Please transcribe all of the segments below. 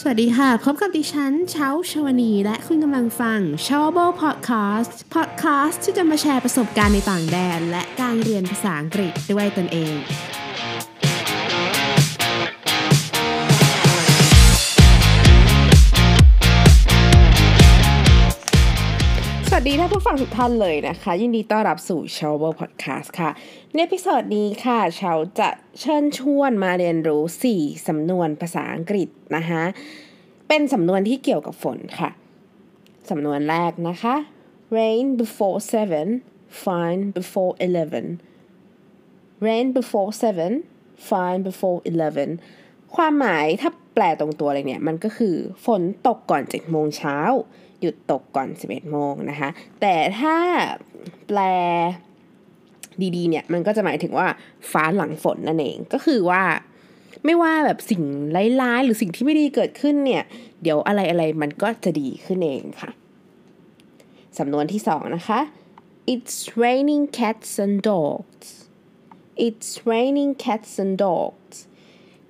สวัสดีค่ะพบกับดิฉันเช้าชวนีและคุณกำลังฟัง Showable Podcast Podcast ที่จะมาแชร์ประสบการณ์ในต่างแดนและการเรียนภาษาอังกฤษด้วยตนเองสวัสดีท่านผู้ฟังทุกท่านเลยนะคะยินดีต้อนรับสู่ Show World Podcast ค่ะในเอพิโซดนี้ค่ะเชาจะเชิญชวนมาเรียนรู้4สำนวนภาษาอังกฤษนะคะเป็นสำนวนที่เกี่ยวกับฝนค่ะสำนวนแรกนะคะ rain before 7 fine before 11 rain before 7 fine before 11 ความหมายถ้าแปลตรงตัวเลยเนี่ยมันก็คือฝนตกก่อน 7 โมงเช้าหยุดตกก่อน 11 โมงนะคะแต่ถ้าแปลดีๆเนี่ยมันก็จะหมายถึงว่าฟ้าหลังฝนนั่นเองก็คือว่าไม่ว่าแบบสิ่งร้ายๆหรือสิ่งที่ไม่ดีเกิดขึ้นเนี่ยเดี๋ยวอะไรๆมันก็จะดีขึ้นเองค่ะสำนวนที่สองนะคะ It's raining cats and dogs It's raining cats and dogs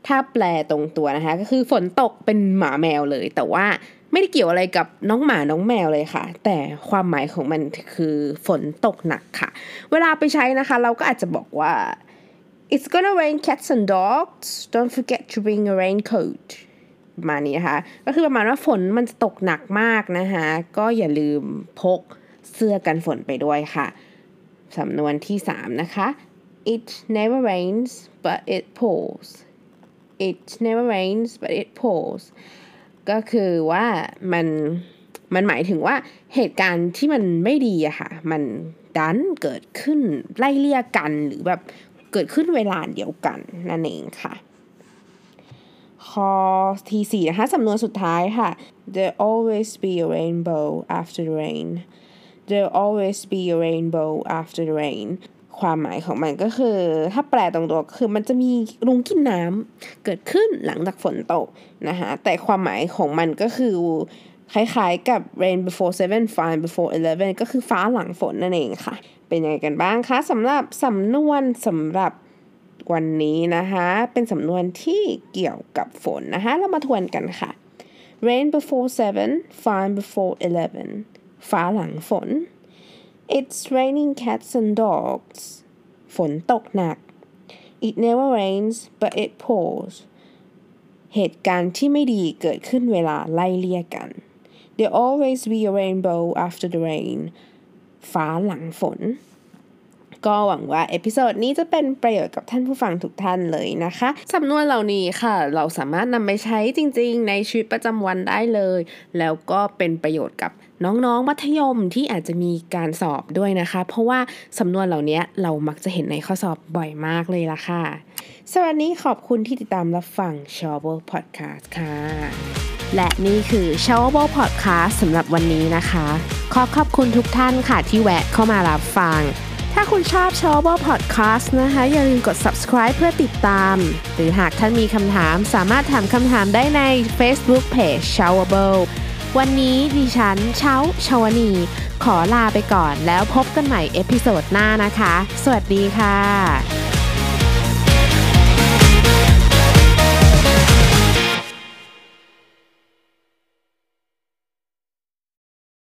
ถ้าแปลตรงตัวนะคะก็คือฝนตกเป็นหมาแมวเลยแต่ว่าไม่ได้เกี่ยวอะไรกับน้องหมาน้องแมวเลยค่ะแต่ความหมายของมันคือฝนตกหนักค่ะเวลาไปใช้นะคะเราก็อาจจะบอกว่า It's gonna rain cats and dogs Don't forget to bring a raincoat ประมาณนี้นะคะก็คือประมาณว่าฝนมันจะตกหนักมากนะคะก็อย่าลืมพกเสื้อกันฝนไปด้วยค่ะสำนวนที่3นะคะ It never rains but it pours It never rains but it poursก็คือว่ามันหมายถึงว่าเหตุการณ์ที่มันไม่ดีอะค่ะมันดันเกิดขึ้นไล่เลี่ยกันหรือแบบเกิดขึ้นเวลาเดียวกันนั่นเองค่ะข้อที่4นะคะสำนวนสุดท้ายค่ะ There'll always be a rainbow after the rain There'll always be a rainbow after the rain ความหมายของมันก็คือถ้าแปลตรงตัวคือมันจะมีรุ้งกินน้ำเกิดขึ้นหลังจากฝนตกนะคะแต่ความหมายของมันก็คือคล้ายๆกับ rain before 7 fine before 11 ก็คือฟ้าหลังฝนนั่นเองค่ะเป็นยังไงกันบ้างคะสำหรับสำนวนสำหรับวันนี้นะคะเป็นสำนวนที่เกี่ยวกับฝนนะคะเรามาทวนกันค่ะ rain before 7 fine before 11 ฟ้าหลังฝนIt's raining cats and dogs. ฝนตกหนัก It never rains but it pours. เหตุการณ์ที่ไม่ดีเกิดขึ้นเวลาไล่เลี่ยกัน There'll always be a rainbow after the rain. ฟ้าหลังฝนก็หวังว่าเอพิโซดนี้จะเป็นประโยชน์กับท่านผู้ฟังทุกท่านเลยนะคะสำนวนเหล่านี้ค่ะเราสามารถนำไปใช้จริงๆในชีวิตประจำวันได้เลยแล้วก็เป็นประโยชน์กับน้องๆมัธยมที่อาจจะมีการสอบด้วยนะคะเพราะว่าสำนวนเหล่านี้เรามักจะเห็นในข้อสอบบ่อยมากเลยล่ะค่ะสวัสดีขอบคุณที่ติดตามรับฟัง Showable Podcast ค่ะและนี่คือ Showable Podcast สำหรับวันนี้นะคะขอบคุณทุกท่านค่ะที่แวะเข้ามารับฟังถ้าคุณชอบ Showable Podcast นะคะอย่าลืมกด subscribe เพื่อติดตามหรือหากท่านมีคำถามสามารถถามคำถามได้ใน Facebook Page Showable วันนี้ดิฉันเช้าชวนีขอลาไปก่อนแล้วพบกันใหม่เอพิโซดหน้านะคะสวัสดีค่ะ